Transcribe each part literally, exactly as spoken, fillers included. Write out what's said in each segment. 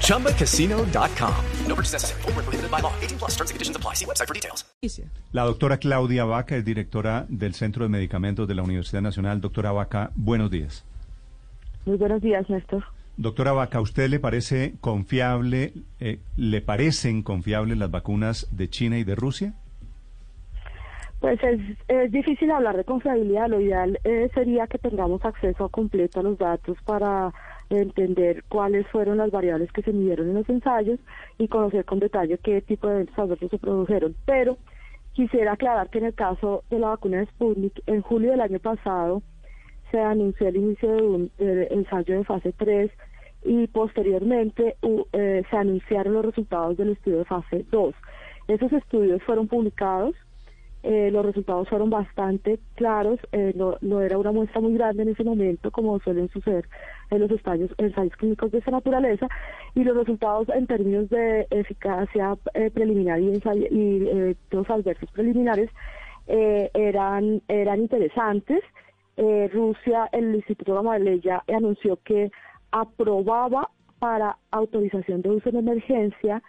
Chumba Casino punto com. No purchase necessary. Void where prohibited by law. eighteen plus terms and conditions apply. See website for details. La doctora Claudia Vaca es directora del Centro de Medicamentos de la Universidad Nacional. Doctora Vaca, buenos días. Muy buenos días, Néstor. Doctora Vaca, ¿a usted le parece confiable, eh, le parecen confiables las vacunas de China y de Rusia? Pues es, es difícil hablar de confiabilidad. Lo ideal eh, sería que tengamos acceso completo a los datos para entender cuáles fueron las variables que se midieron en los ensayos y conocer con detalle qué tipo de eventos adversos se produjeron. Pero quisiera aclarar que en el caso de la vacuna de Sputnik, en julio del año pasado se anunció el inicio de un de ensayo de fase tres y posteriormente uh, eh, se anunciaron los resultados del estudio de fase dos. Esos estudios fueron publicados, eh, los resultados fueron bastante claros, eh, no, no era una muestra muy grande en ese momento como suelen suceder en los ensayos, ensayos clínicos de esta naturaleza, y los resultados en términos de eficacia eh, preliminar y, ensayo, y eh, los adversos preliminares eh, eran eran interesantes. Eh, Rusia, el Instituto Gamaleya anunció que aprobaba para autorización de uso en emergencia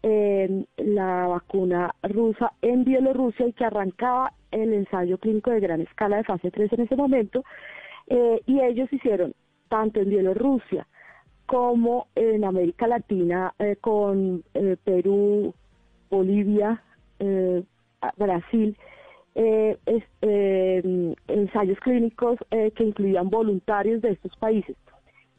eh, la vacuna rusa en Bielorrusia y que arrancaba el ensayo clínico de gran escala de fase tres en ese momento, eh, y ellos hicieron tanto en Bielorrusia como en América Latina, eh, con eh, Perú, Bolivia, eh, Brasil, eh, es, eh, ensayos clínicos eh, que incluían voluntarios de estos países.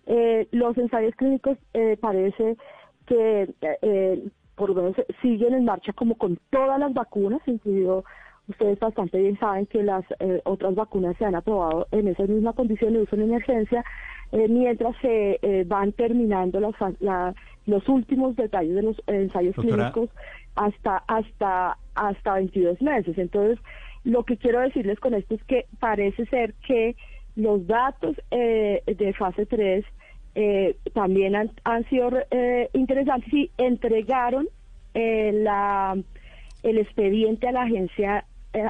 Eh, los ensayos clínicos eh, parece que, eh, por lo menos, siguen en marcha como con todas las vacunas, incluido. Ustedes bastante bien saben que las eh, otras vacunas se han aprobado en esa misma condición de uso en emergencia, eh, mientras se eh, van terminando los, la, los últimos detalles de los ensayos, doctora, clínicos hasta hasta hasta veintidós meses. Entonces, lo que quiero decirles con esto es que parece ser que los datos eh, de fase tres eh, también han, han sido eh, interesantes y entregaron eh, la el expediente a la agencia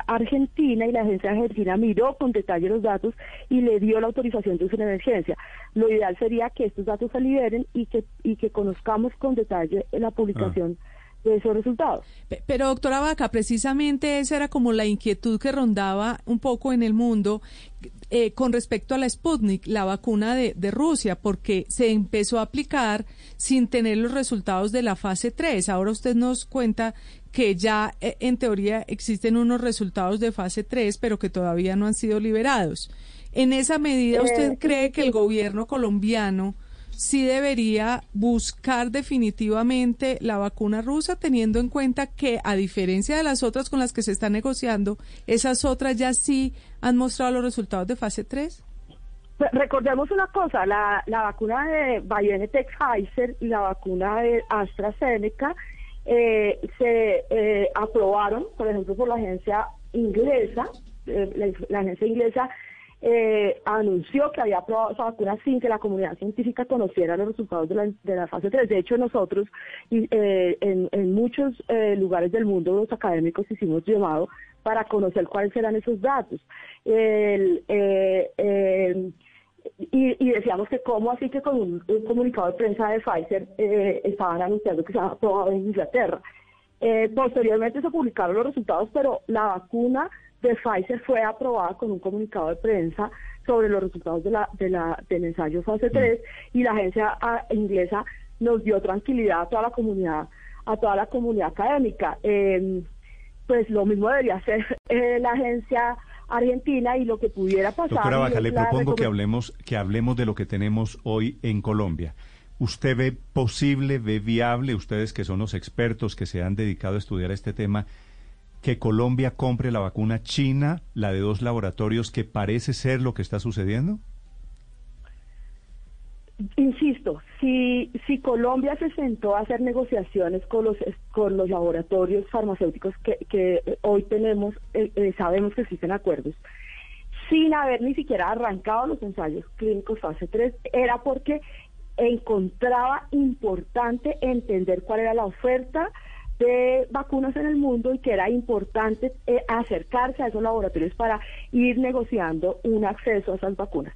Argentina, y la agencia argentina miró con detalle los datos y le dio la autorización de uso en emergencia. Lo ideal sería que estos datos se liberen y que y que conozcamos con detalle la publicación ah. de esos resultados. Pero, doctora Vaca, precisamente esa era como la inquietud que rondaba un poco en el mundo eh, con respecto a la Sputnik, la vacuna de, de Rusia, porque se empezó a aplicar sin tener los resultados de la fase tres. Ahora usted nos cuenta que ya en teoría existen unos resultados de fase tres, pero que todavía no han sido liberados. En esa medida, ¿usted cree que el gobierno colombiano sí debería buscar definitivamente la vacuna rusa, teniendo en cuenta que, a diferencia de las otras con las que se está negociando, esas otras ya sí han mostrado los resultados de fase tres? Recordemos una cosa, la, la vacuna de BioNTech, Pfizer y la vacuna de AstraZeneca Eh, se eh, aprobaron, por ejemplo, por la agencia inglesa. eh, la, la agencia inglesa eh, anunció que había aprobado esa vacuna sin que la comunidad científica conociera los resultados de la, de la fase tres. De hecho, nosotros eh, en, en muchos eh, lugares del mundo, los académicos hicimos llamado para conocer cuáles eran esos datos. El, eh, eh, Y, y decíamos que cómo así que con un, un comunicado de prensa de Pfizer eh, estaban anunciando que se había aprobado en Inglaterra. Eh, posteriormente se publicaron los resultados, pero la vacuna de Pfizer fue aprobada con un comunicado de prensa sobre los resultados de la, de la, del ensayo fase tres, y la agencia inglesa nos dio tranquilidad a toda la comunidad, a toda la comunidad académica. Eh, pues lo mismo debería hacer eh, la agencia Argentina y lo que pudiera pasar. Doctora Vaca, le propongo que hablemos que hablemos de lo que tenemos hoy en Colombia. ¿Usted ve posible, ve viable, ustedes que son los expertos que se han dedicado a estudiar este tema, que Colombia compre la vacuna china, la de dos laboratorios, que parece ser lo que está sucediendo? Insisto, si, si Colombia se sentó a hacer negociaciones con los con los laboratorios farmacéuticos que, que hoy tenemos, eh, eh, sabemos que existen acuerdos, sin haber ni siquiera arrancado los ensayos clínicos fase tres, era porque encontraba importante entender cuál era la oferta de vacunas en el mundo y que era importante eh, acercarse a esos laboratorios para ir negociando un acceso a esas vacunas.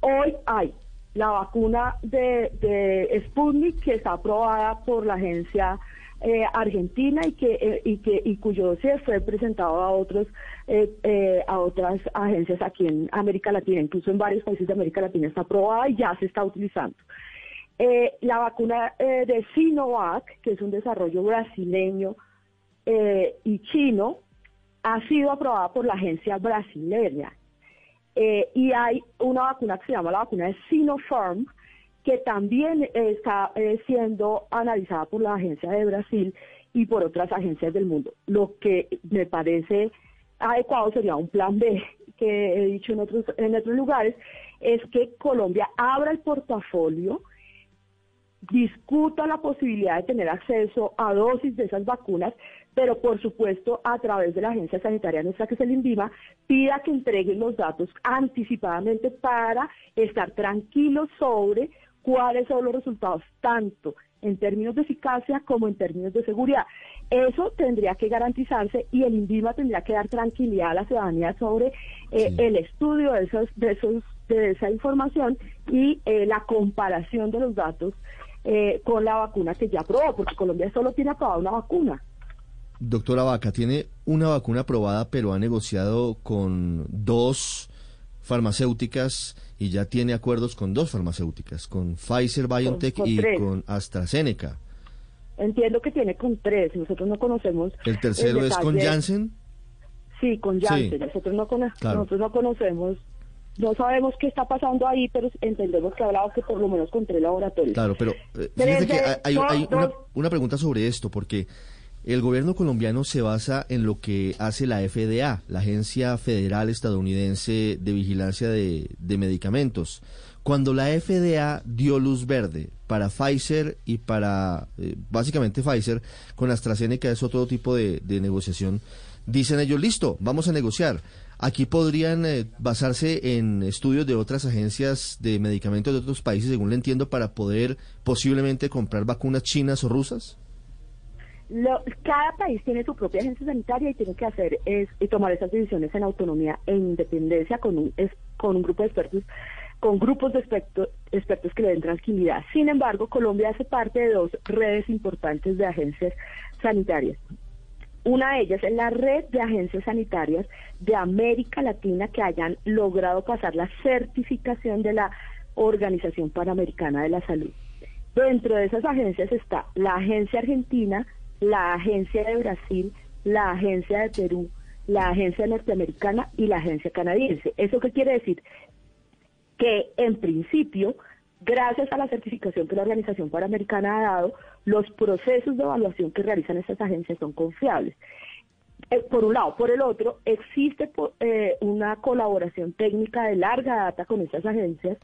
Hoy hay la vacuna de, de Sputnik, que está aprobada por la agencia eh, argentina y que eh, y que y cuyo dossier fue presentado a otros eh, eh, a otras agencias aquí en América Latina, incluso en varios países de América Latina está aprobada y ya se está utilizando. Eh, la vacuna eh, de Sinovac, que es un desarrollo brasileño eh, y chino, ha sido aprobada por la agencia brasileña. Eh, y hay una vacuna que se llama la vacuna de Sinopharm, que también está eh, siendo analizada por la agencia de Brasil y por otras agencias del mundo. Lo que me parece adecuado sería un plan B, que he dicho en otros, en otros lugares, es que Colombia abra el portafolio, discuta la posibilidad de tener acceso a dosis de esas vacunas, pero por supuesto a través de la agencia sanitaria nuestra, que es el INVIMA, pida que entreguen los datos anticipadamente para estar tranquilos sobre cuáles son los resultados, tanto en términos de eficacia como en términos de seguridad. Eso tendría que garantizarse y el INVIMA tendría que dar tranquilidad a la ciudadanía sobre eh, sí. el estudio de, esos, de, esos, de esa información y eh, la comparación de los datos eh, con la vacuna que ya aprobó, porque Colombia solo tiene aprobada una vacuna. Doctora Vaca, tiene una vacuna aprobada, pero ha negociado con dos farmacéuticas y ya tiene acuerdos con dos farmacéuticas, con Pfizer, BioNTech con, con y tres. Con AstraZeneca. Entiendo que tiene con tres, nosotros no conocemos. ¿El tercero el es con Janssen? Sí, con Janssen, sí. Nosotros, no cono- claro. nosotros no conocemos, no sabemos qué está pasando ahí, pero entendemos que ha hablado que por lo menos con tres laboratorios. Claro, pero eh, fíjense que hay, hay una, una pregunta sobre esto, porque el gobierno colombiano se basa en lo que hace la F D A, la Agencia Federal Estadounidense de Vigilancia de, de Medicamentos. Cuando la F D A dio luz verde para Pfizer y para, eh, básicamente Pfizer, con AstraZeneca es otro tipo de, de negociación, dicen ellos, listo, vamos a negociar. Aquí podrían eh, basarse en estudios de otras agencias de medicamentos de otros países, según le entiendo, para poder posiblemente comprar vacunas chinas o rusas. Cada país tiene su propia agencia sanitaria y tiene que hacer es y tomar esas decisiones en autonomía e independencia con un es, con un grupo de expertos, con grupos de expertos, expertos que le den tranquilidad. Sin embargo, Colombia hace parte de dos redes importantes de agencias sanitarias. Una de ellas es la red de agencias sanitarias de América Latina que hayan logrado pasar la certificación de la Organización Panamericana de la Salud. Dentro de esas agencias está la Agencia Argentina, la Agencia de Brasil, la Agencia de Perú, la Agencia Norteamericana y la Agencia Canadiense. ¿Eso qué quiere decir? Que en principio, gracias a la certificación que la Organización Panamericana ha dado, los procesos de evaluación que realizan estas agencias son confiables. Por un lado, por el otro, existe eh, una colaboración técnica de larga data con estas agencias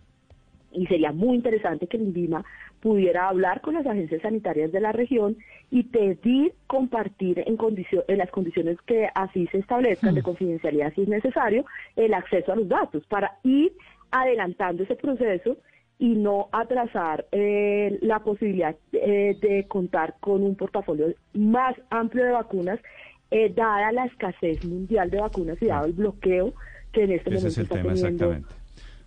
y sería muy interesante que el INVIMA pudiera hablar con las agencias sanitarias de la región y pedir compartir en, condicio- en las condiciones que así se establezcan de confidencialidad, si es necesario, el acceso a los datos para ir adelantando ese proceso y no atrasar eh, la posibilidad eh, de contar con un portafolio más amplio de vacunas, eh, dada la escasez mundial de vacunas y dado el bloqueo que en este momento está teniendo. Ese es el tema, exactamente.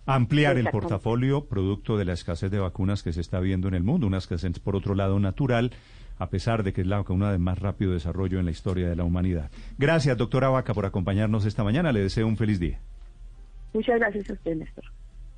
Ampliar el portafolio producto de la escasez de vacunas que se está viendo en el mundo, una escasez por otro lado natural, a pesar de que es la vacuna de más rápido desarrollo en la historia de la humanidad. Gracias, doctora Vaca, por acompañarnos esta mañana. Le deseo un feliz día. Muchas gracias a usted, Néstor.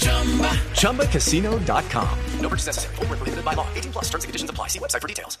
Chumba. ChumbaCasino punto com. No purchase necessary. Void where prohibited by law. eighteen plus terms and conditions apply. See website for details.